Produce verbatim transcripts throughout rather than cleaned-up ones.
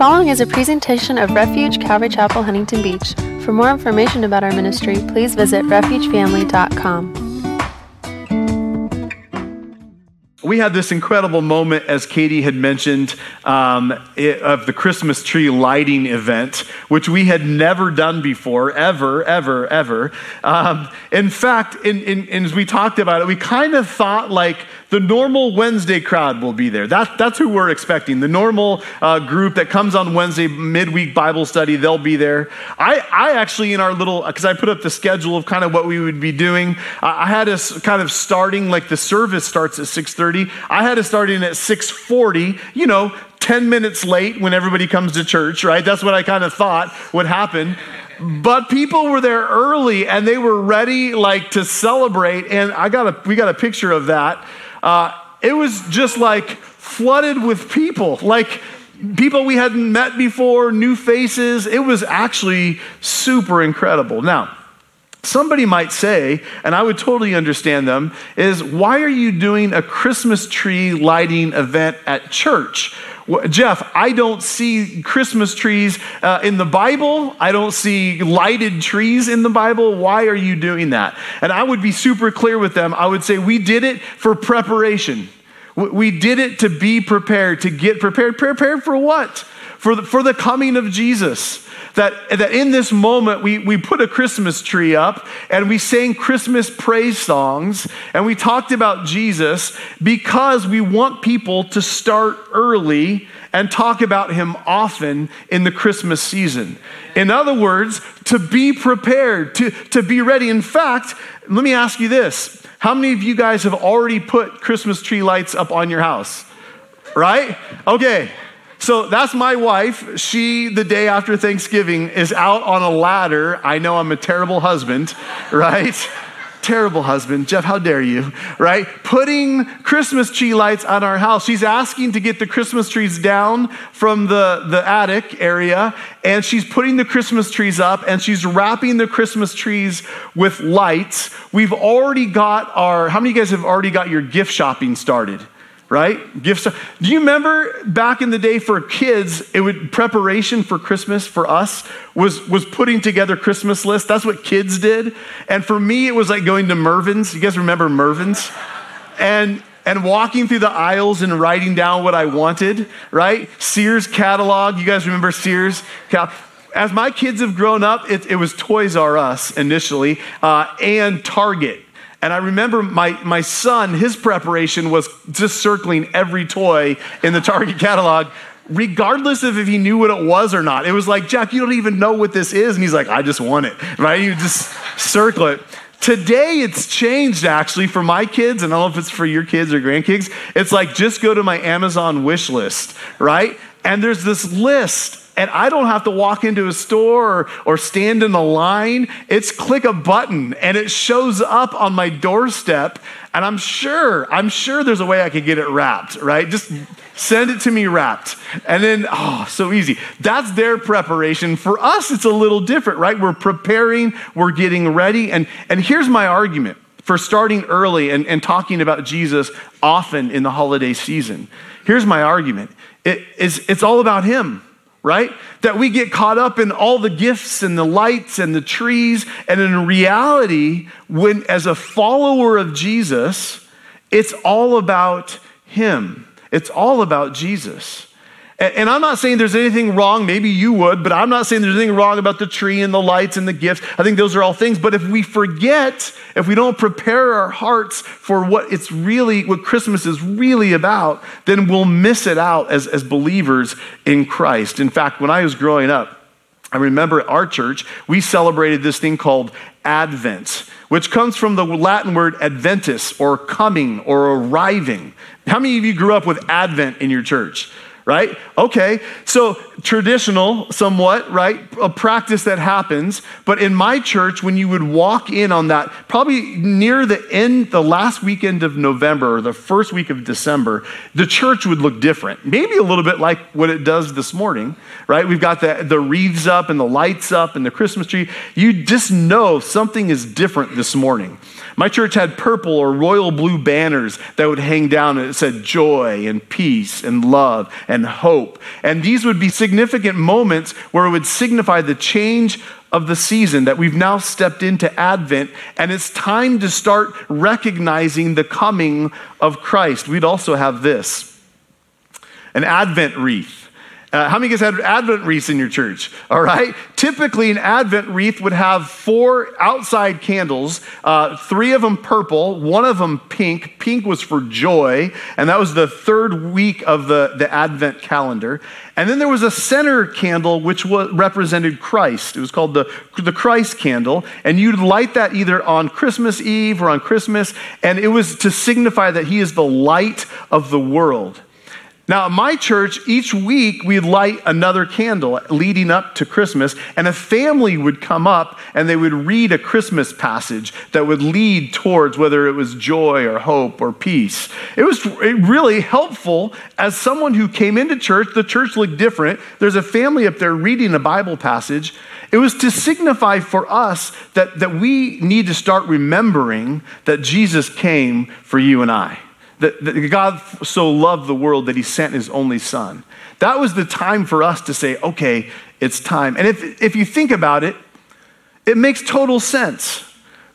following is a presentation of Refuge Calvary Chapel, Huntington Beach. For more information about our ministry, please visit Refuge Family dot com. We had this incredible moment, as Katie had mentioned, um, it, of the Christmas tree lighting event, which we had never done before, ever, ever, ever. Um, in fact, in, in, in, as we talked about it, we kind of thought like, the normal Wednesday crowd will be there. That, that's who we're expecting. The normal uh, group that comes on Wednesday, midweek Bible study, they'll be there. I, I actually, in our little, because I put up the schedule of kind of what we would be doing, uh, I had us kind of starting, like the service starts at six thirty. I had us starting at six forty, you know, ten minutes late when everybody comes to church, right? That's what I kind of thought would happen. But people were there early and they were ready like to celebrate. And I got a, we got a picture of that. Uh, it was just like flooded with people, like people we hadn't met before, new faces. It was actually super incredible. Now, somebody might say, and I would totally understand them, is why are you doing a Christmas tree lighting event at church? Jeff, I don't see Christmas trees uh, in the Bible. I don't see lighted trees in the Bible. Why are you doing that? And I would be super clear with them. I would say we did it for preparation. We did it to be prepared, to get prepared. Prepared for what? For the, for the coming of Jesus. That, that in this moment, we, we put a Christmas tree up and we sang Christmas praise songs and we talked about Jesus because we want people to start early and talk about him often in the Christmas season. In other words, to be prepared, to, to be ready. In fact, let me ask you this. How many of you guys have already put Christmas tree lights up on your house? Right? Okay. So that's my wife. She, the day after Thanksgiving, is out on a ladder. I know I'm a terrible husband, right? Terrible husband. Jeff, how dare you, right? Putting Christmas tree lights on our house. She's asking to get the Christmas trees down from the, the attic area, and she's putting the Christmas trees up, and she's wrapping the Christmas trees with lights. We've already got our, how many of you guys have already got your gift shopping started? Right? Gifts. Do you remember back in the day for kids, it would preparation for Christmas for us was, was putting together Christmas lists. That's what kids did. And for me, it was like going to Mervyn's. You guys remember Mervyn's? And and walking through the aisles and writing down what I wanted, right? Sears catalog. You guys remember Sears catalog? As my kids have grown up, it, it was Toys R Us initially uh, and Target. And I remember my, my son, his preparation was just circling every toy in the Target catalog, regardless of if he knew what it was or not. It was like, Jack, you don't even know what this is. And he's like, I just want it, right? You just circle it. Today, it's changed, actually, for my kids, and I don't know if it's for your kids or grandkids. It's like, just go to my Amazon wish list, right? And there's this list. And I don't have to walk into a store or, or stand in a line. It's click a button and it shows up on my doorstep. And I'm sure, I'm sure there's a way I could get it wrapped, right? Just send it to me wrapped. And then, oh, so easy. That's their preparation. For us, it's a little different, right? We're preparing, we're getting ready. And, and here's my argument for starting early and, and talking about Jesus often in the holiday season. Here's my argument. It, it's, it's all about him. Right? That we get caught up in all the gifts and the lights and the trees. And in reality, when as a follower of Jesus, it's all about him. It's all about Jesus. And, and I'm not saying there's anything wrong. Maybe you would, but I'm not saying there's anything wrong about the tree and the lights and the gifts. I think those are all things. But if we forget, if we don't prepare our hearts for what it's really, what Christmas is really about, then we'll miss it out as, as believers in Christ. In fact, when I was growing up, I remember at our church, we celebrated this thing called Advent, which comes from the Latin word adventus, or coming or arriving. How many of you grew up with Advent in your church? Right? Okay. So traditional somewhat, right? A practice that happens. But in my church, when you would walk in on that, probably near the end, the last weekend of November or the first week of December, the church would look different. Maybe a little bit like what it does this morning, right? We've got the, the wreaths up and the lights up and the Christmas tree. You just know something is different this morning. My church had purple or royal blue banners that would hang down and it said joy and peace and love and and hope. And these would be significant moments where it would signify the change of the season, that we've now stepped into Advent, and it's time to start recognizing the coming of Christ. We'd also have this, an Advent wreath. Uh, how many of you guys had Advent wreaths in your church? All right. Typically, an Advent wreath would have four outside candles, uh, three of them purple, one of them pink. Pink was for joy, and that was the third week of the, the Advent calendar. And then there was a center candle, which was, represented Christ. It was called the, the Christ candle, and you'd light that either on Christmas Eve or on Christmas, and it was to signify that he is the light of the world. Now, at my church, each week we'd light another candle leading up to Christmas, and a family would come up and they would read a Christmas passage that would lead towards whether it was joy or hope or peace. It was really helpful. As someone who came into church, the church looked different. There's a family up there reading a Bible passage. It was to signify for us that, that we need to start remembering that Jesus came for you and I. That God so loved the world that he sent his only son. That was the time for us to say, okay, it's time. And if, if you think about it, it makes total sense.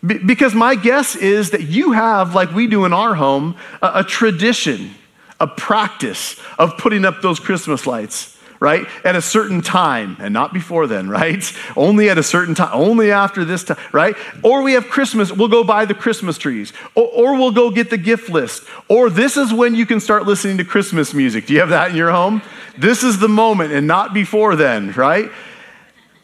Be- because my guess is that you have, like we do in our home, a, a tradition, a practice of putting up those Christmas lights. Right? At a certain time, and not before then, right? Only at a certain time, only after this time, right? Or we have Christmas, we'll go buy the Christmas trees, or, or we'll go get the gift list, or this is when you can start listening to Christmas music. Do you have that in your home? This is the moment, and not before then, right?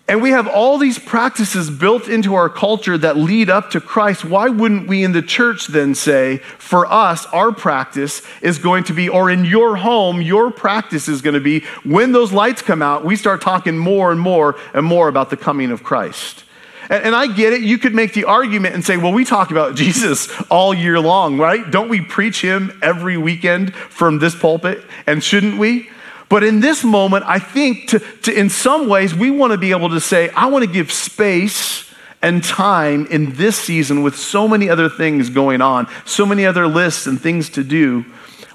And we have all these practices built into our culture that lead up to Christ. Why wouldn't we in the church then say, for us, our practice is going to be, or in your home, your practice is going to be, when those lights come out, we start talking more and more and more about the coming of Christ. And, and I get it. You could make the argument and say, well, we talk about Jesus all year long, right? Don't we preach him every weekend from this pulpit? And shouldn't we? But in this moment, I think to, to in some ways, we want to be able to say, I want to give space and time in this season with so many other things going on, so many other lists and things to do.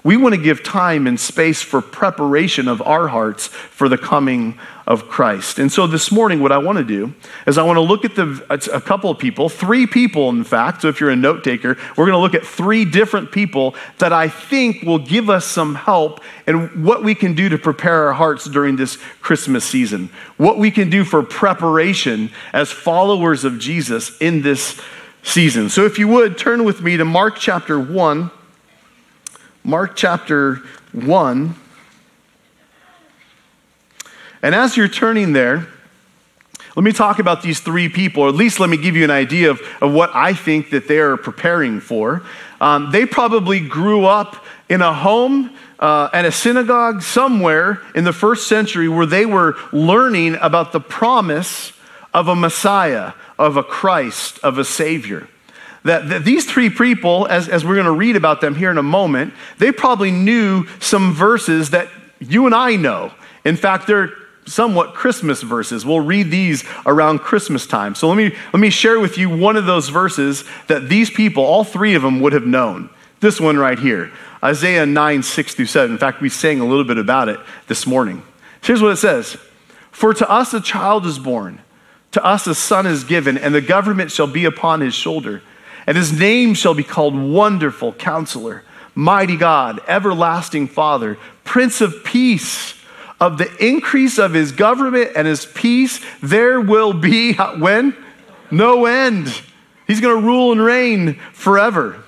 We want to give time and space for preparation of our hearts for the coming of Christ. And so this morning, what I want to do is I want to look at the a couple of people, three people in fact, so if you're a note taker, we're going to look at three different people that I think will give us some help in what we can do to prepare our hearts during this Christmas season, what we can do for preparation as followers of Jesus in this season. So if you would, turn with me to Mark chapter one. Mark chapter one. And as you're turning there, let me talk about these three people, or at least let me give you an idea of, of what I think that they are preparing for. Um, they probably grew up in a home uh, and a synagogue somewhere in the first century where they were learning about the promise of a Messiah, of a Christ, of a Savior. That these three people, as, as we're going to read about them here in a moment, they probably knew some verses that you and I know. In fact, they're somewhat Christmas verses. We'll read these around Christmas time. So let me, let me share with you one of those verses that these people, all three of them, would have known. This one right here, Isaiah nine, six through seven. In fact, we sang a little bit about it this morning. Here's what it says. For to us a child is born, to us a son is given, and the government shall be upon his shoulder. And his name shall be called Wonderful Counselor, Mighty God, Everlasting Father, Prince of Peace. Of the increase of his government and his peace, there will be, when? No end. He's going to rule and reign forever.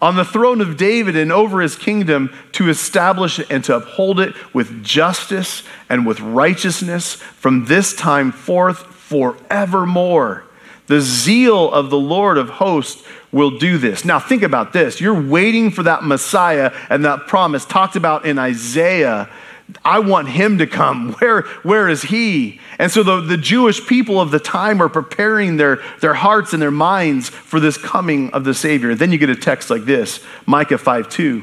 On the throne of David and over his kingdom, to establish it and to uphold it with justice and with righteousness from this time forth forevermore. The zeal of the Lord of hosts will do this. Now think about this. You're waiting for that Messiah and that promise talked about in Isaiah. I want him to come. Where, where is he? And so the, the Jewish people of the time are preparing their, their hearts and their minds for this coming of the Savior. Then you get a text like this, Micah five two.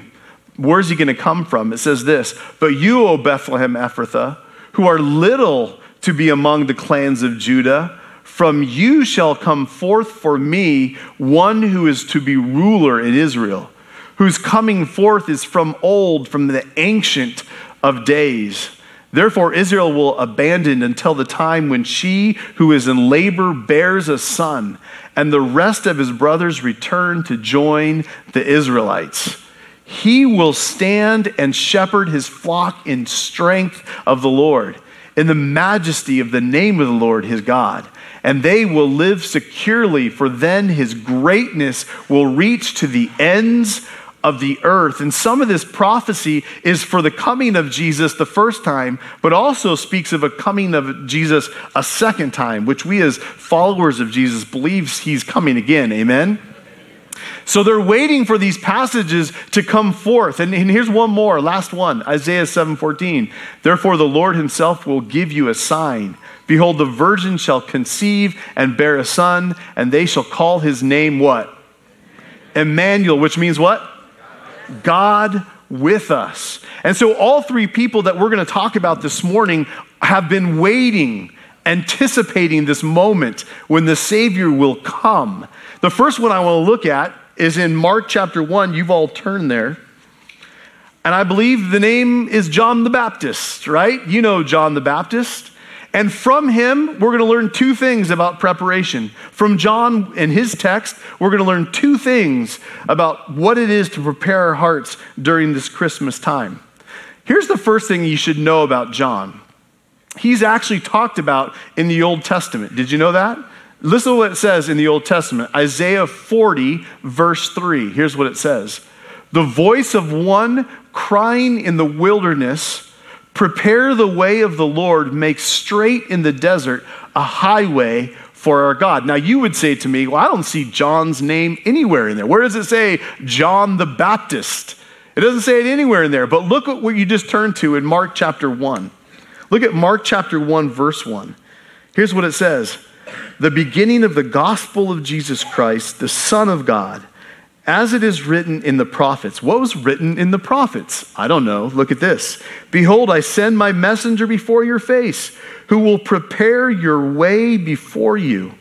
Where's he going to come from? It says this, but you, O Bethlehem Ephrathah, who are little to be among the clans of Judah, from you shall come forth for me one who is to be ruler in Israel, whose coming forth is from old, from the ancient of days. Therefore, Israel will abandon until the time when she who is in labor bears a son, and the rest of his brothers return to join the Israelites. He will stand and shepherd his flock in strength of the Lord, in the majesty of the name of the Lord his God. And they will live securely, for then his greatness will reach to the ends of the earth. And some of this prophecy is for the coming of Jesus the first time, but also speaks of a coming of Jesus a second time, which we as followers of Jesus believes he's coming again. Amen? So they're waiting for these passages to come forth. And, and here's one more, last one, Isaiah seven fourteen. Therefore the Lord himself will give you a sign. Behold, the virgin shall conceive and bear a son, and they shall call his name what? Emmanuel, which means what? God with us. And so all three people that we're going to talk about this morning have been waiting, anticipating this moment when the Savior will come. The first one I want to look at is in Mark chapter one. You've all turned there. And I believe the name is John the Baptist, right? You know John the Baptist. And from him, we're going to learn two things about preparation. From John and his text, we're going to learn two things about what it is to prepare our hearts during this Christmas time. Here's the first thing you should know about John. He's actually talked about in the Old Testament. Did you know that? Listen to what it says in the Old Testament. Isaiah forty, verse three. Here's what it says. The voice of one crying in the wilderness, prepare the way of the Lord, make straight in the desert a highway for our God. Now you would say to me, well, I don't see John's name anywhere in there. Where does it say John the Baptist? It doesn't say it anywhere in there, but look at what you just turned to in Mark chapter one. Look at Mark chapter one, verse one. Here's what it says. The beginning of the gospel of Jesus Christ, the Son of God, as it is written in the prophets. What was written in the prophets? I don't know. Look at this. Behold, I send my messenger before your face, who will prepare your way before you.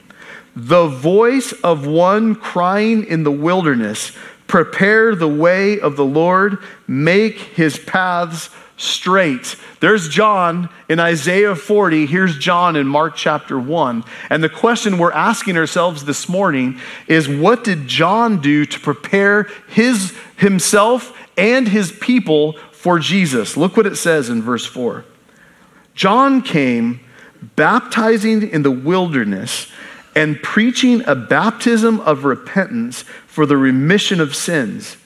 The voice of one crying in the wilderness, prepare the way of the Lord, make his paths straight. There's John in Isaiah forty. Here's John in Mark chapter one. And the question we're asking ourselves this morning is, what did John do to prepare his himself and his people for Jesus? Look what it says in verse four. John came baptizing in the wilderness and preaching a baptism of repentance for the remission of sins.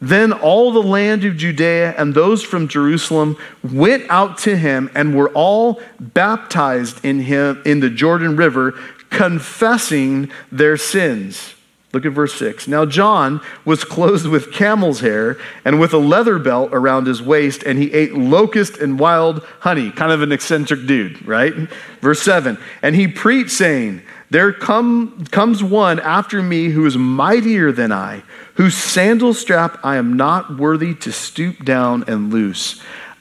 Then all the land of Judea and those from Jerusalem went out to him and were all baptized in him in the Jordan River, confessing their sins. Look at verse six. Now John was clothed with camel's hair and with a leather belt around his waist, and he ate locust and wild honey. Kind of an eccentric dude, right? Verse seven. And he preached, saying, There come, comes one after me who is mightier than I, whose sandal strap I am not worthy to stoop down and loose.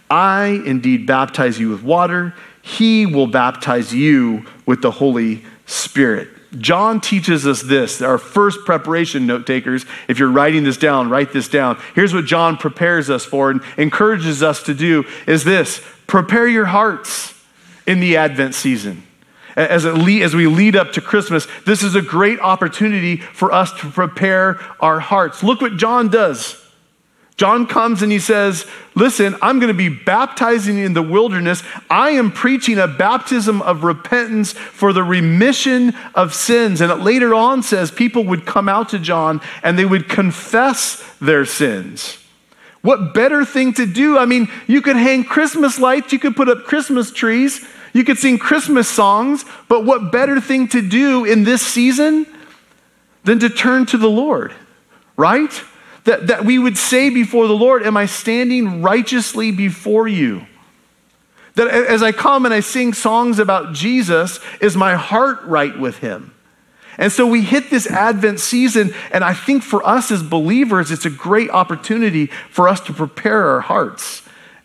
I indeed baptize you with water. He will baptize you with the Holy Spirit. John teaches us this, our first preparation, note takers. If you're writing this down, write this down. Here's what John prepares us for and encourages us to do is this: prepare your hearts in the Advent season. As, it lead, as we lead up to Christmas, this is a great opportunity for us to prepare our hearts. Look what John does. John comes and he says, listen, I'm going to be baptizing in the wilderness. I am preaching a baptism of repentance for the remission of sins. And it later on says people would come out to John and they would confess their sins. What better thing to do? I mean, you could hang Christmas lights. You could put up Christmas trees. You could sing Christmas songs, but what better thing to do in this season than to turn to the Lord, right? That, that we would say before the Lord, am I standing righteously before you? That as I come and I sing songs about Jesus, is my heart right with him? And so we hit this Advent season, and I think for us as believers, it's a great opportunity for us to prepare our hearts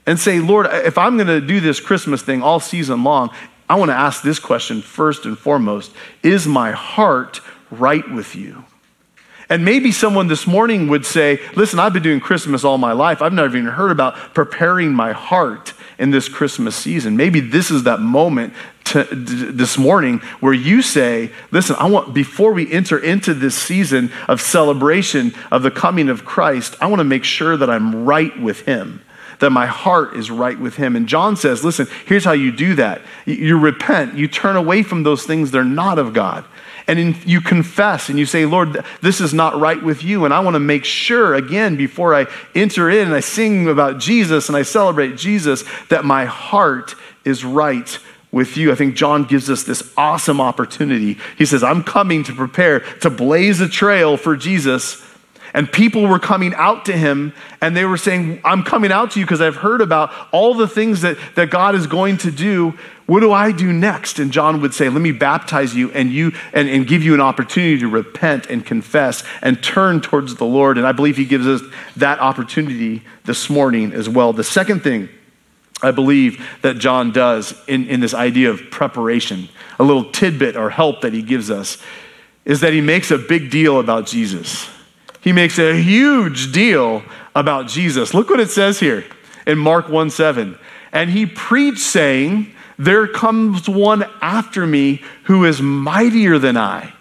and say, Lord, if I'm going to do this Christmas thing all season long, I want to ask this question first and foremost. Is my heart right with you? And maybe someone this morning would say, listen, I've been doing Christmas all my life. I've never even heard about preparing my heart in this Christmas season. Maybe this is that moment to, d- this morning where you say, listen, I want, before we enter into this season of celebration of the coming of Christ, I want to make sure that I'm right with him, that my heart is right with him. And John says, listen, here's how you do that. You repent, you turn away from those things that are not of God. And in, you confess and you say, Lord, this is not right with you. And I want to make sure, again, before I enter in and I sing about Jesus and I celebrate Jesus, that my heart is right with you. I think John gives us this awesome opportunity. He says, I'm coming to prepare, to blaze a trail for Jesus. And people were coming out to him and they were saying, I'm coming out to you because I've heard about all the things that, that God is going to do. What do I do next? And John would say, let me baptize you and you and, and give you an opportunity to repent and confess and turn towards the Lord. And I believe he gives us that opportunity this morning as well. The second thing I believe that John does in, in this idea of preparation, a little tidbit or help that he gives us, is that he makes a big deal about Jesus. He makes a huge deal about Jesus. Look what it says here in Mark one seven. And he preached saying, there comes one after me who is mightier than I,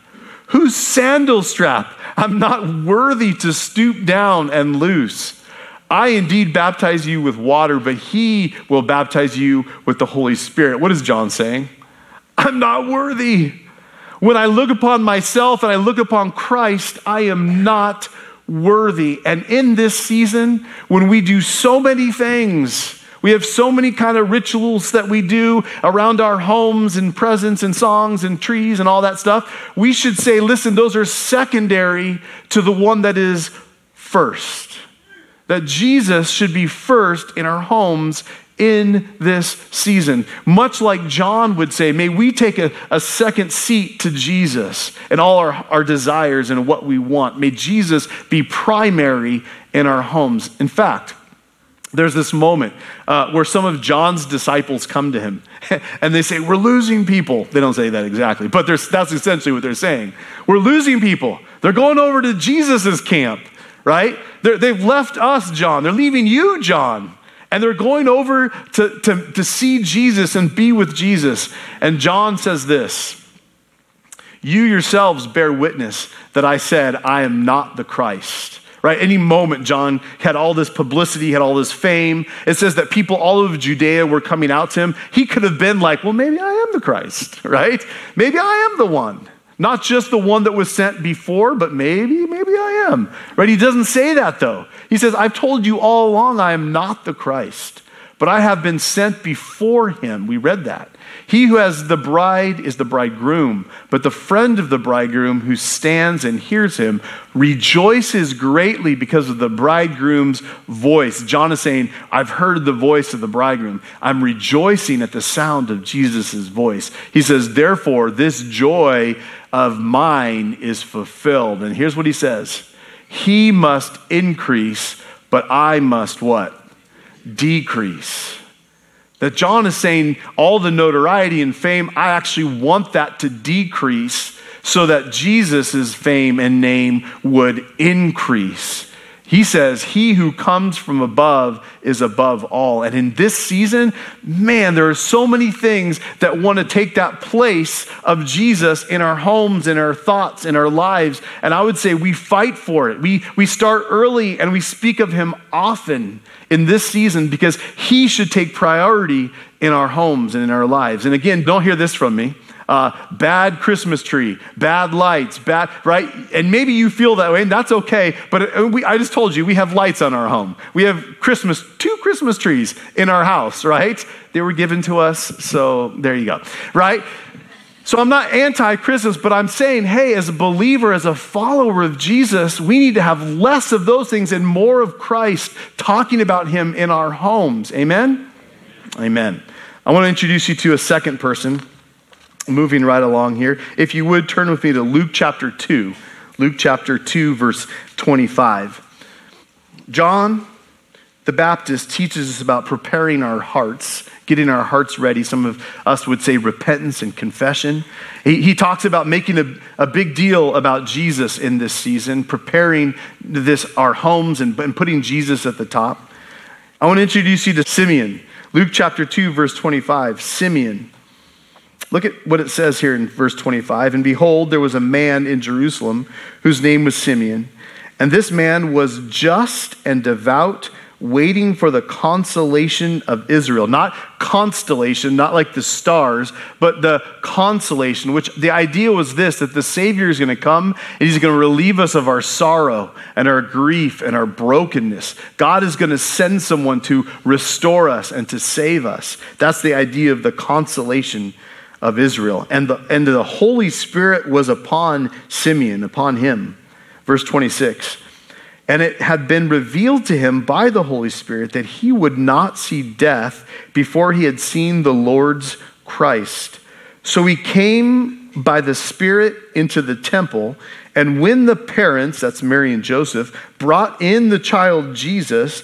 whose sandal strap I'm not worthy to stoop down and loose. I indeed baptize you with water, but he will baptize you with the Holy Spirit. What is John saying? I'm not worthy. When I look upon myself and I look upon Christ, I am not worthy. And in this season, when we do so many things, we have so many kind of rituals that we do around our homes and presents and songs and trees and all that stuff, we should say, listen, those are secondary to the one that is first. That Jesus should be first in our homes in this season. Much like John would say, may we take a, a second seat to Jesus and all our, our desires and what we want. May Jesus be primary in our homes. In fact, there's this moment uh, where some of John's disciples come to him and they say, we're losing people. They don't say that exactly, but that's essentially what they're saying. We're losing people. They're going over to Jesus's camp, right? They're, they've left us, John. They're leaving you, John. And they're going over to, to, to see Jesus and be with Jesus. And John says this, you yourselves bear witness that I said, I am not the Christ. Right? Any moment, John had all this publicity, had all this fame. It says that people all over Judea were coming out to him. He could have been like, well, maybe I am the Christ, right? Maybe I am the one. Not just the one that was sent before, but maybe, maybe I am. Right? He doesn't say that though. He says, I've told you all along, I am not the Christ, but I have been sent before him. We read that. He who has the bride is the bridegroom, but the friend of the bridegroom who stands and hears him rejoices greatly because of the bridegroom's voice. John is saying, I've heard the voice of the bridegroom. I'm rejoicing at the sound of Jesus's voice. He says, therefore, this joy of mine is fulfilled. And here's what he says. He must increase, but I must what? Decrease. That John is saying all the notoriety and fame, I actually want that to decrease so that Jesus's fame and name would increase. He says, he who comes from above is above all. And in this season, man, there are so many things that want to take that place of Jesus in our homes, in our thoughts, in our lives. And I would say we fight for it. We, we start early and we speak of him often in this season because he should take priority in our homes and in our lives. And again, don't hear this from me. Uh, bad Christmas tree, bad lights, bad, right? And maybe you feel that way and that's okay. But we, I just told you, we have lights on our home. We have Christmas, two Christmas trees in our house, right? They were given to us. So there you go, right? So I'm not anti-Christmas, but I'm saying, hey, as a believer, as a follower of Jesus, we need to have less of those things and more of Christ, talking about him in our homes. Amen? Amen. Amen. I want to introduce you to a second person. Moving right along here. If you would, turn with me to Luke chapter two. Luke chapter two, verse twenty-five. John the Baptist teaches us about preparing our hearts, getting our hearts ready. Some of us would say repentance and confession. He, he talks about making a, a big deal about Jesus in this season, preparing this our homes and, and putting Jesus at the top. I want to introduce you to Simeon. Luke chapter two, verse twenty-five, Simeon. Look at what it says here in verse twenty-five. And behold, there was a man in Jerusalem whose name was Simeon. And this man was just and devout, waiting for the consolation of Israel. Not constellation, not like the stars, but the consolation, which the idea was this, that the Savior is going to come and he's going to relieve us of our sorrow and our grief and our brokenness. God is going to send someone to restore us and to save us. That's the idea of the consolation of Israel. And the, and the Holy Spirit was upon Simeon, upon him. Verse twenty-six, and it had been revealed to him by the Holy Spirit that he would not see death before he had seen the Lord's Christ. So he came by the Spirit into the temple, and when the parents, that's Mary and Joseph, brought in the child Jesus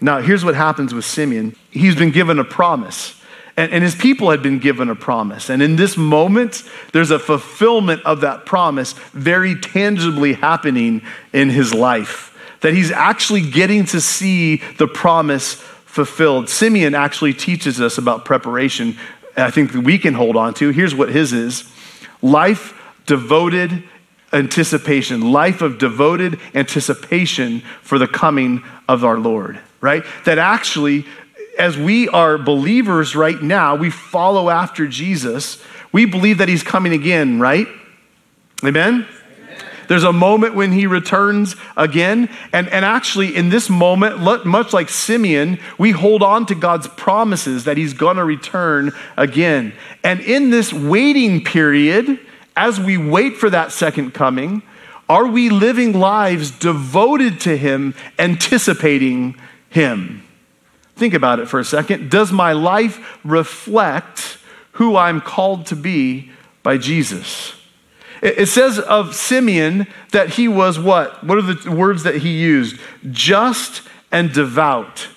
Now, here's what happens with Simeon. He's been given a promise. And his people had been given a promise. And in this moment, there's a fulfillment of that promise very tangibly happening in his life, that he's actually getting to see the promise fulfilled. Simeon actually teaches us about preparation, I think that we can hold on to. Here's what his is. Life devoted anticipation, life of devoted anticipation for the coming of our Lord, right? That actually, as we are believers right now, we follow after Jesus. We believe that he's coming again, right? Amen? Amen. There's a moment when he returns again. And, and actually, in this moment, much like Simeon, we hold on to God's promises that he's going to return again. And in this waiting period, as we wait for that second coming, are we living lives devoted to him, anticipating him? Think about it for a second. Does my life reflect who I'm called to be by Jesus? It says of Simeon that he was what? What are the words that he used? Just and devout.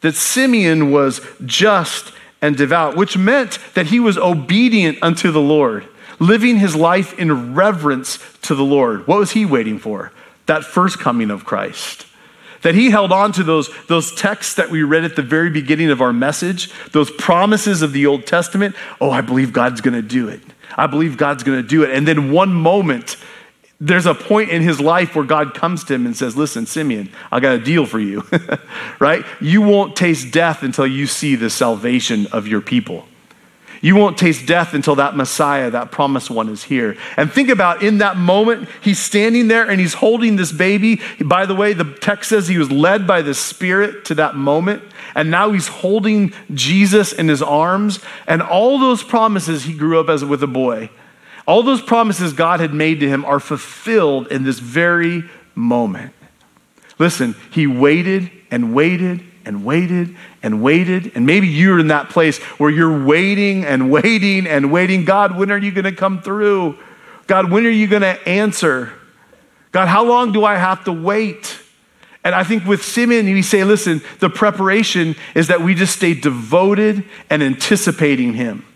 That Simeon was just and devout, which meant that he was obedient unto the Lord, living his life in reverence to the Lord. What was he waiting for? That first coming of Christ. That he held on to those, those texts that we read at the very beginning of our message, those promises of the Old Testament. Oh, I believe God's going to do it. I believe God's going to do it. And then one moment, there's a point in his life where God comes to him and says, listen, Simeon, I got a deal for you, right? You won't taste death until you see the salvation of your people. You won't taste death until that Messiah, that promised one, is here. And think about, in that moment, he's standing there and he's holding this baby. By the way, the text says he was led by the Spirit to that moment. And now he's holding Jesus in his arms. And all those promises he grew up as with a boy, all those promises God had made to him are fulfilled in this very moment. Listen, he waited and waited and waited and waited. And maybe you're in that place where you're waiting and waiting and waiting. God, when are you going to come through? God, when are you going to answer? God, how long do I have to wait? And I think with Simeon, we say, listen, the preparation is that we just stay devoted and anticipating him.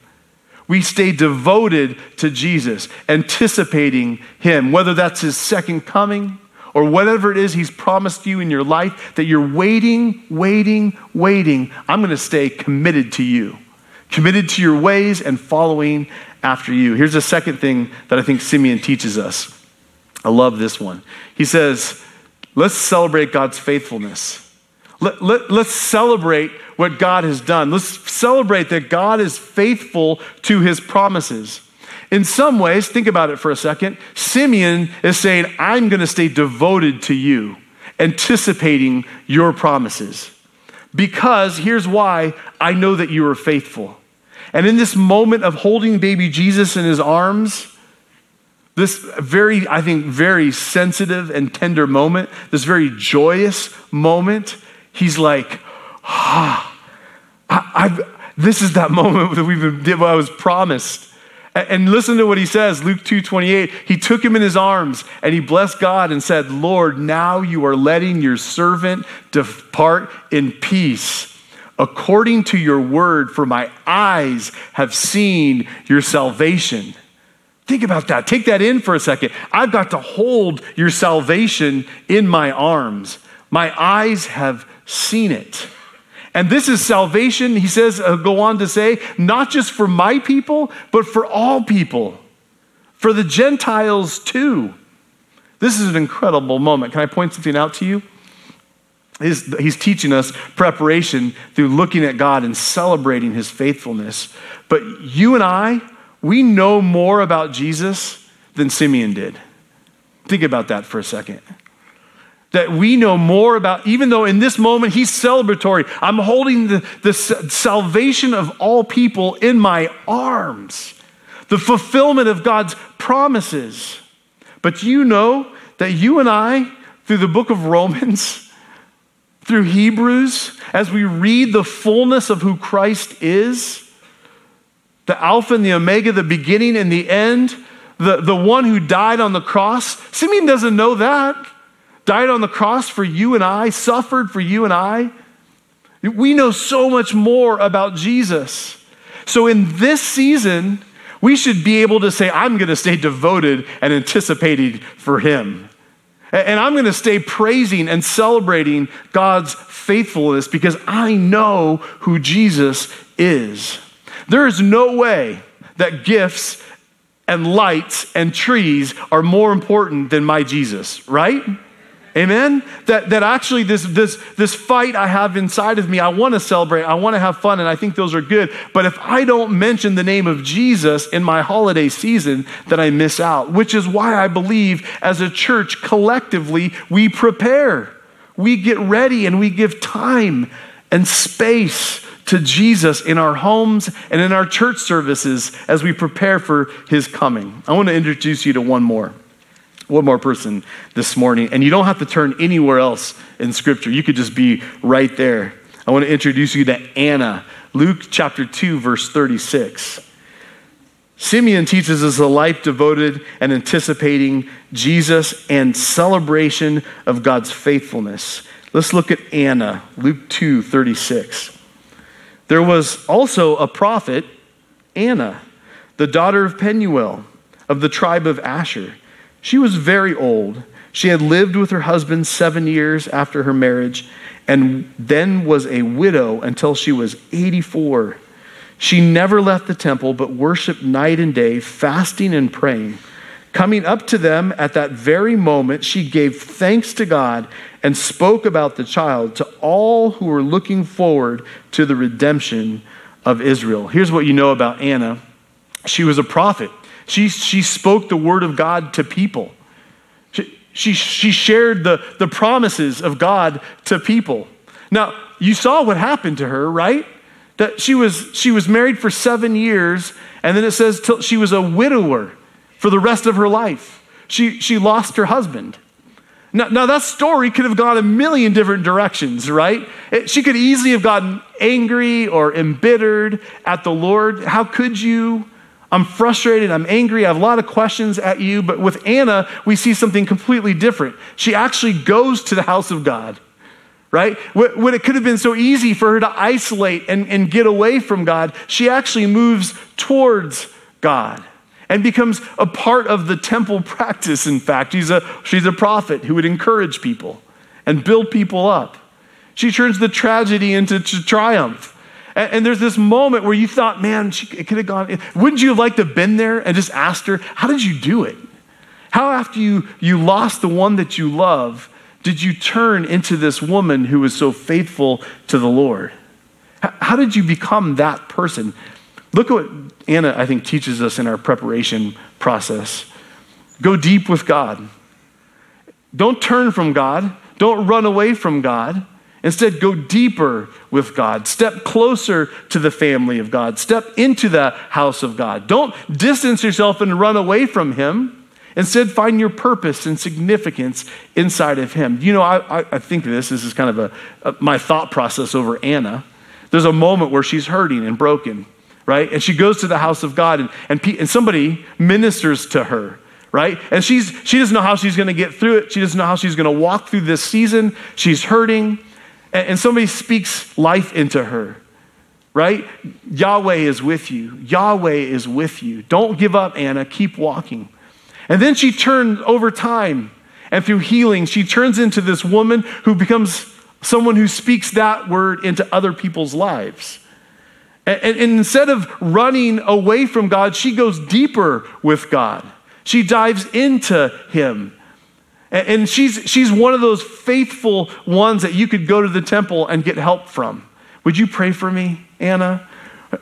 We stay devoted to Jesus, anticipating him, whether that's his second coming, or whatever it is he's promised you in your life, that you're waiting, waiting, waiting. I'm going to stay committed to you, committed to your ways and following after you. Here's the second thing that I think Simeon teaches us. I love this one. He says, let's celebrate God's faithfulness. Let, let, let's celebrate what God has done. Let's celebrate that God is faithful to his promises. In some ways, think about it for a second, Simeon is saying, I'm going to stay devoted to you, anticipating your promises, because here's why: I know that you are faithful. And in this moment of holding baby Jesus in his arms, this very, I think, very sensitive and tender moment, this very joyous moment, he's like, ah, I, I've, this is that moment that we've been, that I was promised. And, and listen to what he says, Luke two twenty-eight. He took him in his arms and he blessed God and said, Lord, now you are letting your servant depart in peace according to your word, for my eyes have seen your salvation. Think about that. Take that in for a second. I've got to hold your salvation in my arms. My eyes have seen it. And this is salvation, he says, uh, go on to say, not just for my people, but for all people, for the Gentiles too. This is an incredible moment. Can I point something out to you? He's, he's teaching us preparation through looking at God and celebrating his faithfulness. But you and I, we know more about Jesus than Simeon did. Think about that for a second. That we know more about, even though in this moment he's celebratory, I'm holding the, the salvation of all people in my arms, the fulfillment of God's promises. But you know that you and I, through the book of Romans, through Hebrews, as we read the fullness of who Christ is, the Alpha and the Omega, the beginning and the end, the, the one who died on the cross. Simeon doesn't know that. Died on the cross for you and I, suffered for you and I. We know so much more about Jesus. So in this season, we should be able to say, I'm going to stay devoted and anticipating for him. And I'm going to stay praising and celebrating God's faithfulness because I know who Jesus is. There is no way that gifts and lights and trees are more important than my Jesus, right? Amen? That that actually this this this fight I have inside of me, I want to celebrate, I want to have fun, and I think those are good. But if I don't mention the name of Jesus in my holiday season, then I miss out, which is why I believe as a church, collectively, we prepare. We get ready and we give time and space to Jesus in our homes and in our church services as we prepare for his coming. I want to introduce you to one more. One more person this morning, and you don't have to turn anywhere else in Scripture. You could just be right there. I want to introduce you to Anna, Luke chapter two, verse thirty-six. Simeon teaches us a life devoted and anticipating Jesus and celebration of God's faithfulness. Let's look at Anna, Luke two, thirty-six. There was also a prophet, Anna, the daughter of Penuel, of the tribe of Asher. She was very old. She had lived with her husband seven years after her marriage and then was a widow until she was eighty-four. She never left the temple but worshiped night and day, fasting and praying. Coming up to them at that very moment, she gave thanks to God and spoke about the child to all who were looking forward to the redemption of Israel. Here's what you know about Anna. She was a prophet. She, she spoke the word of God to people. She, she, she shared the, the promises of God to people. Now, you saw what happened to her, right? That she was, she was married for seven years, and then it says till she was a widower for the rest of her life. She, she lost her husband. Now, now, that story could have gone a million different directions, right? It, she could easily have gotten angry or embittered at the Lord. How could you? I'm frustrated, I'm angry, I have a lot of questions at you, but with Anna, we see something completely different. She actually goes to the house of God, right? When it could have been so easy for her to isolate and, and get away from God, she actually moves towards God and becomes a part of the temple practice, in fact. She's a, she's a prophet who would encourage people and build people up. She turns the tragedy into triumph. And there's this moment where you thought, man, she, it could have gone. Wouldn't you have liked to have been there and just asked her, how did you do it? How after you, you lost the one that you love, did you turn into this woman who was so faithful to the Lord? How, how did you become that person? Look at what Anna, I think, teaches us in our preparation process. Go deep with God. Don't turn from God. Don't run away from God. Instead, go deeper with God. Step closer to the family of God. Step into the house of God. Don't distance yourself and run away from him. Instead, find your purpose and significance inside of him. You know, I, I, I think this, this is kind of a, a my thought process over Anna. There's a moment where she's hurting and broken, right? And she goes to the house of God, and, and, and somebody ministers to her. Right? And she's she doesn't know how she's going to get through it. She doesn't know how she's going to walk through this season. She's hurting. And, and somebody speaks life into her. Right? Yahweh is with you. Yahweh is with you. Don't give up, Anna. Keep walking. And then she turns over time and through healing, she turns into this woman who becomes someone who speaks that word into other people's lives. And, and, and instead of running away from God, she goes deeper with God. She dives into him. And she's, she's one of those faithful ones that you could go to the temple and get help from. Would you pray for me, Anna?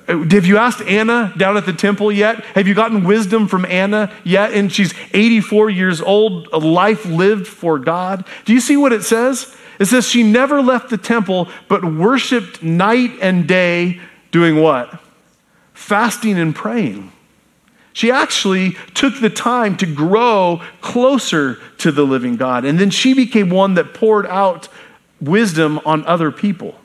Have you asked Anna down at the temple yet? Have you gotten wisdom from Anna yet? And she's eighty-four years old, a life lived for God. Do you see what it says? It says she never left the temple, but worshiped night and day doing what? Fasting and praying. She actually took the time to grow closer to the living God. And then she became one that poured out wisdom on other people.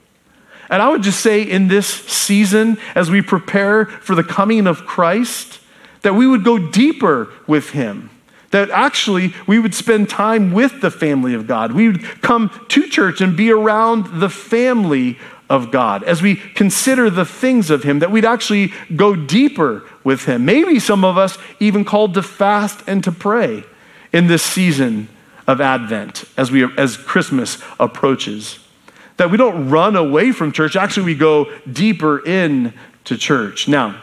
And I would just say in this season, as we prepare for the coming of Christ, that we would go deeper with him. That actually we would spend time with the family of God. We would come to church and be around the family of God, as we consider the things of him, that we'd actually go deeper with him. Maybe some of us even called to fast and to pray in this season of Advent as we as Christmas approaches. That we don't run away from church, actually we go deeper into church. Now,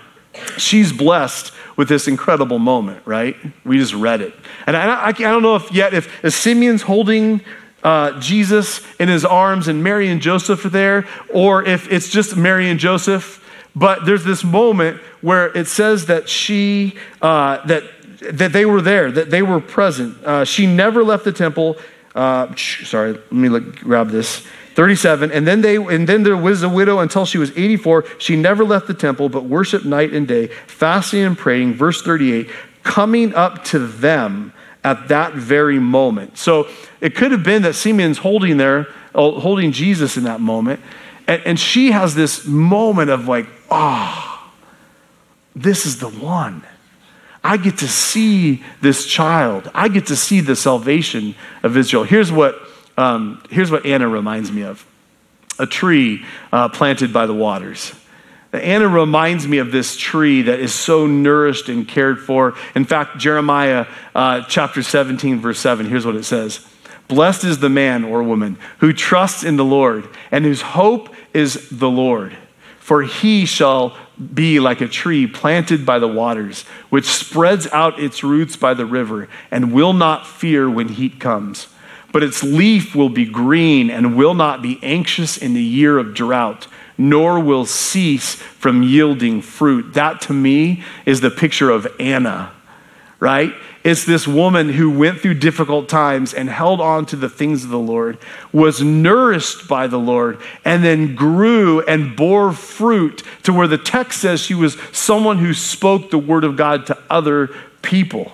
she's blessed with this incredible moment, right? We just read it. And I, I don't know if yet, if, if Simeon's holding Uh, Jesus in his arms and Mary and Joseph are there, or if it's just Mary and Joseph. But there's this moment where it says that she, uh, that that they were there, that they were present. Uh, she never left the temple. Uh, sorry, let me look, grab this. thirty-seven, and then they, and then there was a widow until she was eighty-four. She never left the temple, but worshiped night and day, fasting and praying. Verse thirty-eight, coming up to them at that very moment. So it could have been that Simeon's holding there, holding Jesus in that moment. And, and she has this moment of like, ah, oh, this is the one. I get to see this child. I get to see the salvation of Israel. Here's what, um, here's what Anna reminds me of. A tree uh, planted by the waters. Anna reminds me of this tree that is so nourished and cared for. In fact, Jeremiah uh, chapter seventeen, verse seven, here's what it says. Blessed is the man or woman who trusts in the Lord and whose hope is the Lord, for he shall be like a tree planted by the waters, which spreads out its roots by the river and will not fear when heat comes. But its leaf will be green and will not be anxious in the year of drought, nor will cease from yielding fruit. That to me is the picture of Anna, right? It's this woman who went through difficult times and held on to the things of the Lord, was nourished by the Lord, and then grew and bore fruit to where the text says she was someone who spoke the word of God to other people.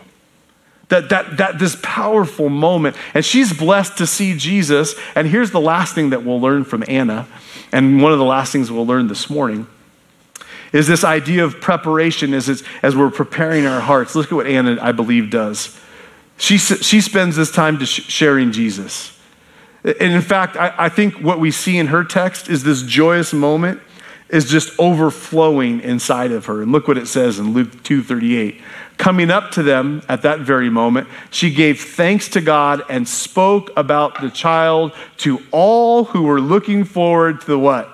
That, that, that this powerful moment. And she's blessed to see Jesus. And here's the last thing that we'll learn from Anna. And one of the last things we'll learn this morning is this idea of preparation as, it's, as we're preparing our hearts. Look at what Anna, I believe, does. She, she spends this time to sh- sharing Jesus. And in fact, I, I think what we see in her text is this joyous moment is just overflowing inside of her. And look what it says in Luke two thirty-eight. Coming up to them at that very moment, she gave thanks to God and spoke about the child to all who were looking forward to the what?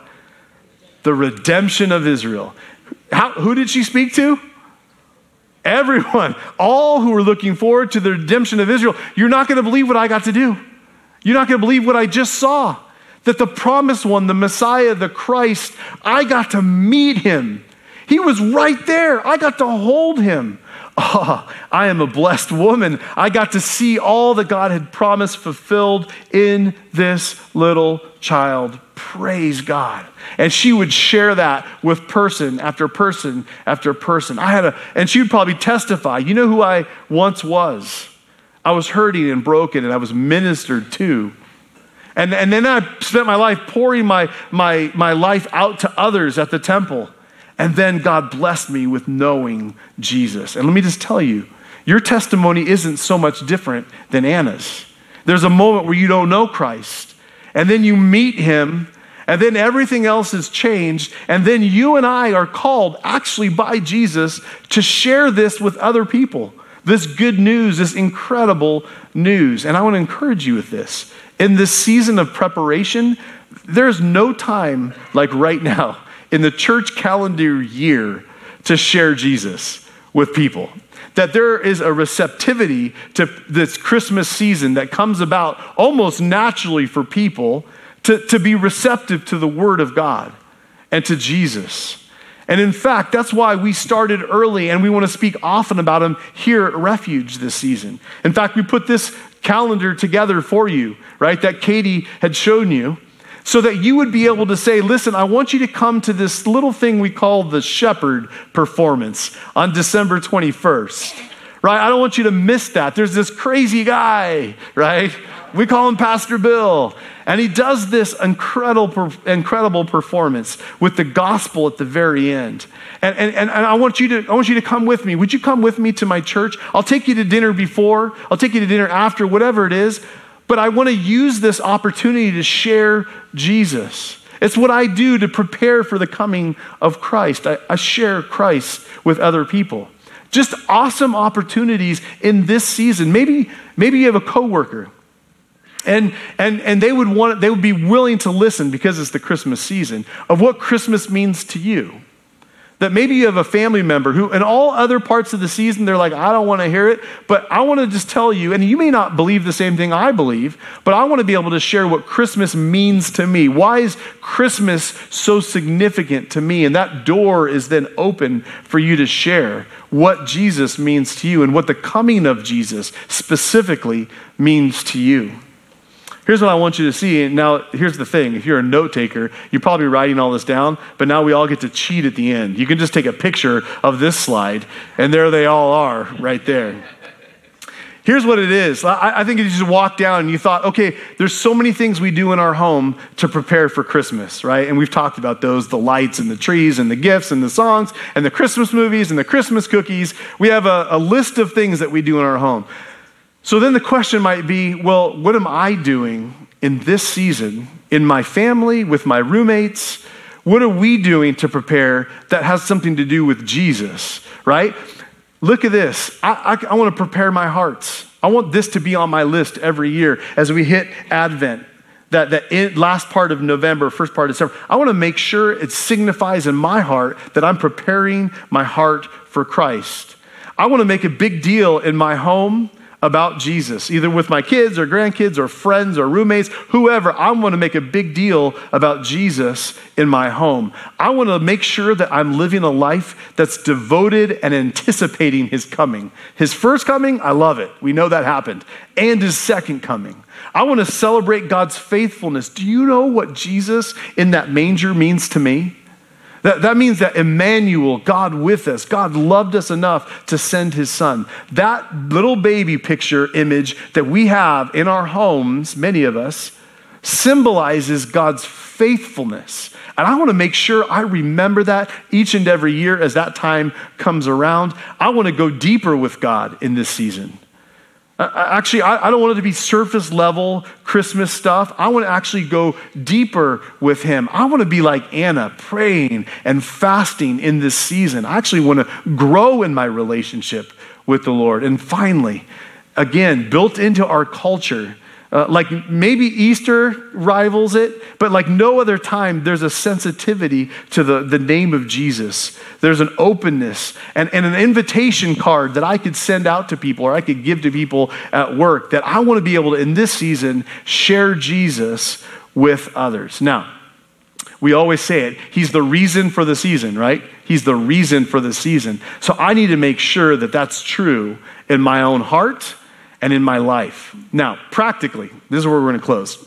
The redemption of Israel. How, who did she speak to? Everyone. All who were looking forward to the redemption of Israel. You're not going to believe what I got to do. You're not going to believe what I just saw. That the promised one, the Messiah, the Christ, I got to meet him. He was right there. I got to hold him. oh, I am a blessed woman. I got to see all that God had promised fulfilled in this little child. Praise God. And she would share that with person after person after person. I had a, and she would probably testify, you know who I once was? I was hurting and broken, and I was ministered to. And, and then I spent my life pouring my, my, my life out to others at the temple. And then God blessed me with knowing Jesus. And let me just tell you, your testimony isn't so much different than Anna's. There's a moment where you don't know Christ, and then you meet him, and then everything else is changed, and then you and I are called actually by Jesus to share this with other people. This good news, this incredible news. And I want to encourage you with this. In this season of preparation, there's no time like right now in the church calendar year to share Jesus with people. That there is a receptivity to this Christmas season that comes about almost naturally for people to, to be receptive to the Word of God and to Jesus. And in fact, that's why we started early, and we want to speak often about him here at Refuge this season. In fact, we put this calendar together for you, right, that Katie had shown you, so that you would be able to say, listen, I want you to come to this little thing we call the Shepherd Performance on December twenty-first, right? I don't want you to miss that. There's this crazy guy, right? We call him Pastor Bill. And he does this incredible incredible performance with the gospel at the very end. And, and, and I want you to I want you to come with me. Would you come with me to my church? I'll take you to dinner before. I'll take you to dinner after, whatever it is. But I want to use this opportunity to share Jesus. It's what I do to prepare for the coming of Christ. I, I share Christ with other people. Just awesome opportunities in this season. Maybe, maybe you have a coworker. And and and they would want they would be willing to listen, because it's the Christmas season, of what Christmas means to you. That maybe you have a family member who, in all other parts of the season, they're like, I don't want to hear it, but I want to just tell you, and you may not believe the same thing I believe, but I want to be able to share what Christmas means to me. Why is Christmas so significant to me? And that door is then open for you to share what Jesus means to you and what the coming of Jesus specifically means to you. Here's what I want you to see. Now, here's the thing. If you're a note taker, you're probably writing all this down, but now we all get to cheat at the end. You can just take a picture of this slide, and there they all are right there. Here's what it is. I, I think you just walked down and you thought, okay, there's so many things we do in our home to prepare for Christmas, right? And we've talked about those, the lights and the trees and the gifts and the songs and the Christmas movies and the Christmas cookies. We have a, a list of things that we do in our home. So then the question might be, well, what am I doing in this season, in my family, with my roommates? What are we doing to prepare that has something to do with Jesus, right? Look at this. I, I, I want to prepare my hearts. I want this to be on my list every year as we hit Advent, that, that in, last part of November, first part of December. I want to make sure it signifies in my heart that I'm preparing my heart for Christ. I want to make a big deal in my home about Jesus, either with my kids or grandkids or friends or roommates, whoever. I want to make a big deal about Jesus in my home. I want to make sure that I'm living a life that's devoted and anticipating his coming. His first coming, I love it. We know that happened. And his second coming. I want to celebrate God's faithfulness. Do you know what Jesus in that manger means to me? That, that means that Emmanuel, God with us, God loved us enough to send his son. That little baby picture image that we have in our homes, many of us, symbolizes God's faithfulness. And I want to make sure I remember that each and every year as that time comes around. I want to go deeper with God in this season. Actually, I don't want it to be surface level Christmas stuff. I want to actually go deeper with him. I want to be like Anna, praying and fasting in this season. I actually want to grow in my relationship with the Lord. And finally, again, built into our culture, uh, like maybe Easter rivals it, but like no other time, there's a sensitivity to the, the name of Jesus. There's an openness and, and an invitation card that I could send out to people, or I could give to people at work, that I want to be able to, in this season, share Jesus with others. Now, We always say it. He's the reason for the season, right? He's the reason for the season. So I need to make sure that that's true in my own heart and in my life. Now, practically, this is where we're going to close.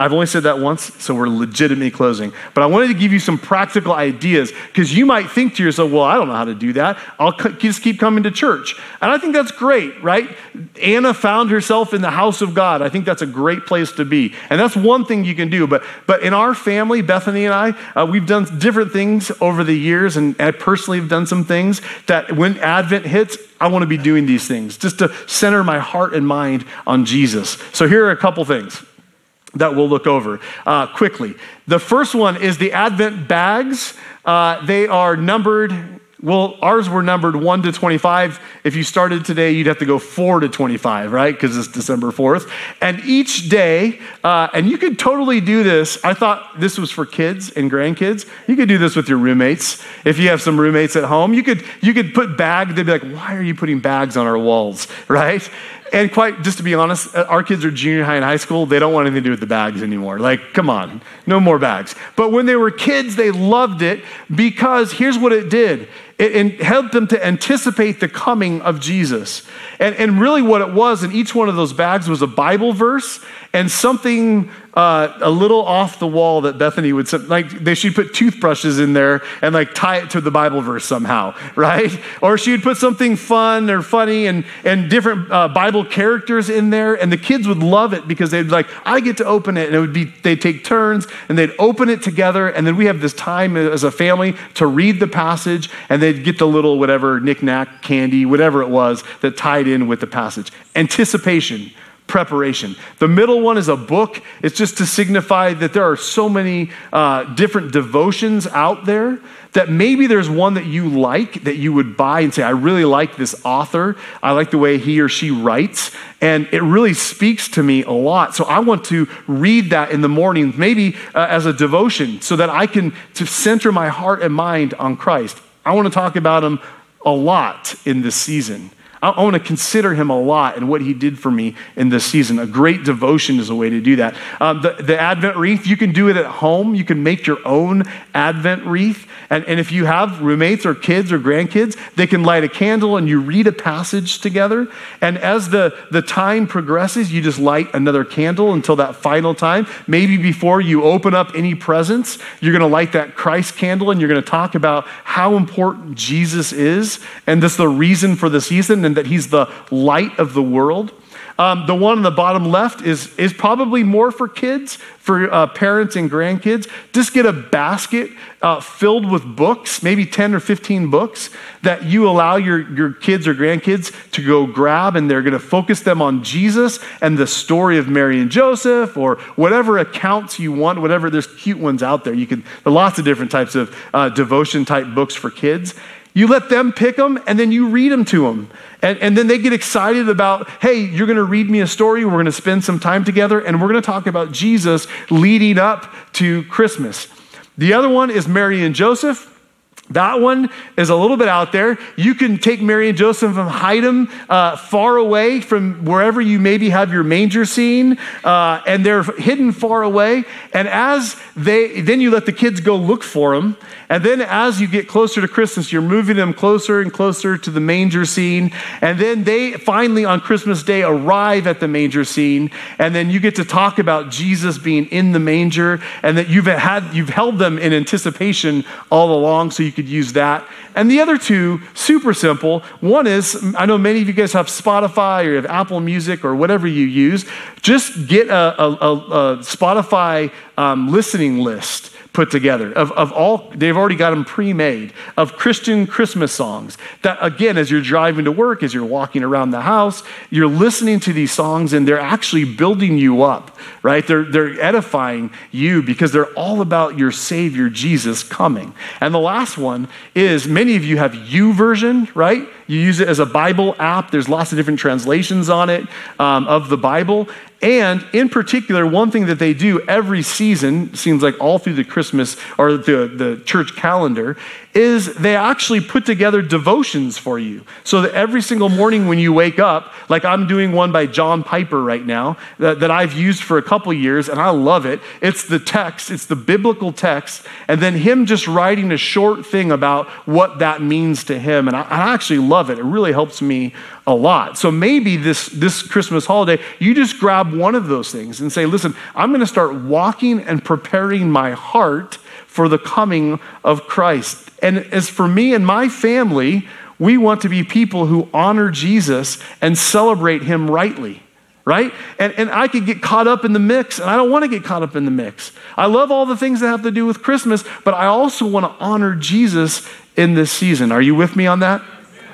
I've only said that once, so we're legitimately closing. But I wanted to give you some practical ideas, because you might think to yourself, well, I don't know how to do that. I'll just keep coming to church. And I think that's great, right? Anna found herself in the house of God. I think that's a great place to be. And that's one thing you can do. But but in our family, Bethany and I, uh, we've done different things over the years, and I personally have done some things that when Advent hits, I want to be doing these things, just to center my heart and mind on Jesus. So here are a couple things that we'll look over uh, quickly. The first one is the Advent bags. Uh, they are numbered, well, ours were numbered one to twenty-five. If you started today, you'd have to go four to twenty-five, right? Because it's December fourth. And each day, uh, and you could totally do this. I thought this was for kids and grandkids. You could do this with your roommates. If you have some roommates at home, you could you could put bags. They'd be like, why are you putting bags on our walls, right? And quite, just to be honest, our kids are junior high and high school. They don't want anything to do with the bags anymore. Like, come on, no more bags. But when they were kids, they loved it, because here's what it did. It, it helped them to anticipate the coming of Jesus. And, and really what it was in each one of those bags was a Bible verse and something uh, a little off the wall that Bethany would, like they, she'd put toothbrushes in there and like tie it to the Bible verse somehow, right? Or she would put something fun or funny and, and different uh, Bible characters in there, and the kids would love it because they'd be like, I get to open it. And it would be, they'd take turns and they'd open it together, and then we have this time as a family to read the passage, and they They'd get the little whatever, knick-knack, candy, whatever it was that tied in with the passage. Anticipation, preparation. The middle one is a book. It's just to signify that there are so many uh, different devotions out there that maybe there's one that you like that you would buy and say, I really like this author. I like the way he or she writes. And it really speaks to me a lot. So I want to read that in the morning, maybe uh, as a devotion, so that I can to center my heart and mind on Christ. I want to talk about him a lot in this season. I want to consider him a lot and what he did for me in this season. A great devotion is a way to do that. Um, the, the Advent wreath, you can do it at home. You can make your own Advent wreath. And, and if you have roommates or kids or grandkids, they can light a candle and you read a passage together. And as the, the time progresses, you just light another candle until that final time. Maybe before you open up any presents, you're going to light that Christ candle and you're going to talk about how important Jesus is. And that's the reason for the season, and that he's the light of the world. Um, the one on the bottom left is, is probably more for kids, for uh, parents and grandkids. Just get a basket uh, filled with books, maybe ten or fifteen books, that you allow your, your kids or grandkids to go grab, and they're going to focus them on Jesus and the story of Mary and Joseph, or whatever accounts you want, whatever. There's cute ones out there. You can, there are lots of different types of uh, devotion-type books for kids. You let them pick them, and then you read them to them. And, and then they get excited about, hey, you're going to read me a story. We're going to spend some time together, and we're going to talk about Jesus leading up to Christmas. The other one is Mary and Joseph. That one is a little bit out there. You can take Mary and Joseph and hide them uh, far away from wherever you maybe have your manger scene, uh, and they're hidden far away. And as they, then you let the kids go look for them. And then as you get closer to Christmas, you're moving them closer and closer to the manger scene. And then they finally on Christmas Day arrive at the manger scene. And then you get to talk about Jesus being in the manger, and that you've had, you've held them in anticipation all along. So you could use that. And the other two, super simple. One is, I know many of you guys have Spotify or you have Apple Music or whatever you use. Just get a, a, a, a Spotify um, listening list put together of, of all, they've already got them pre-made, of Christian Christmas songs that, again, as you're driving to work, as you're walking around the house, you're listening to these songs, and they're actually building you up, right? They're, they're edifying you, because they're all about your Savior, Jesus, coming. And the last one is, many of you have You Version, right? You use it as a Bible app. There's lots of different translations on it um, of the Bible. And in particular, one thing that they do every season, seems like all through the Christmas or the, the church calendar, is they actually put together devotions for you. So that every single morning when you wake up, like I'm doing one by John Piper right now that, that I've used for a couple years, and I love it. It's the text, it's the biblical text, and then him just writing a short thing about what that means to him. And I, I actually love it. It really helps me a lot. So maybe this, this Christmas holiday, you just grab one of those things and say, listen, I'm going to start walking and preparing my heart for the coming of Christ. And as for me and my family, we want to be people who honor Jesus and celebrate him rightly, right? And, and I could get caught up in the mix, and I don't want to get caught up in the mix. I love all the things that have to do with Christmas, but I also want to honor Jesus in this season. Are you with me on that?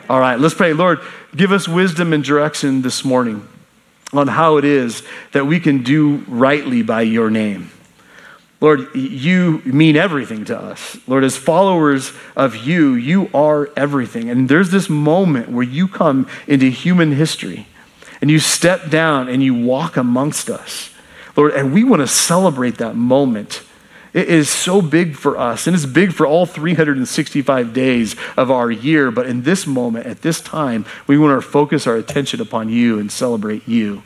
All right, let's pray. Lord, give us wisdom and direction this morning on how it is that we can do rightly by your name. Lord, you mean everything to us. Lord, as followers of you, you are everything. And there's this moment where you come into human history and you step down and you walk amongst us. Lord, and we want to celebrate that moment. It is so big for us, and it's big for all three hundred sixty-five days of our year. But in this moment, at this time, we want to focus our attention upon you and celebrate you.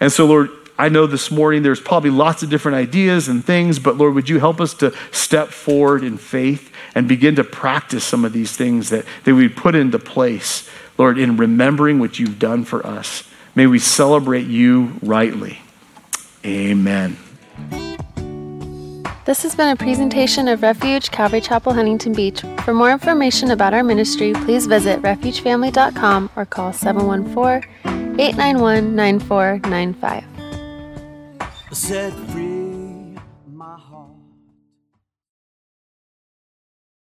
And so, Lord, I know this morning there's probably lots of different ideas and things, but Lord, would you help us to step forward in faith and begin to practice some of these things that, that we put into place, Lord, in remembering what you've done for us. May we celebrate you rightly. Amen. This has been a presentation of Refuge Calvary Chapel, Huntington Beach. For more information about our ministry, please visit Refuge Family dot com or call seven one four, eight nine one, nine four nine five. Set free my heart.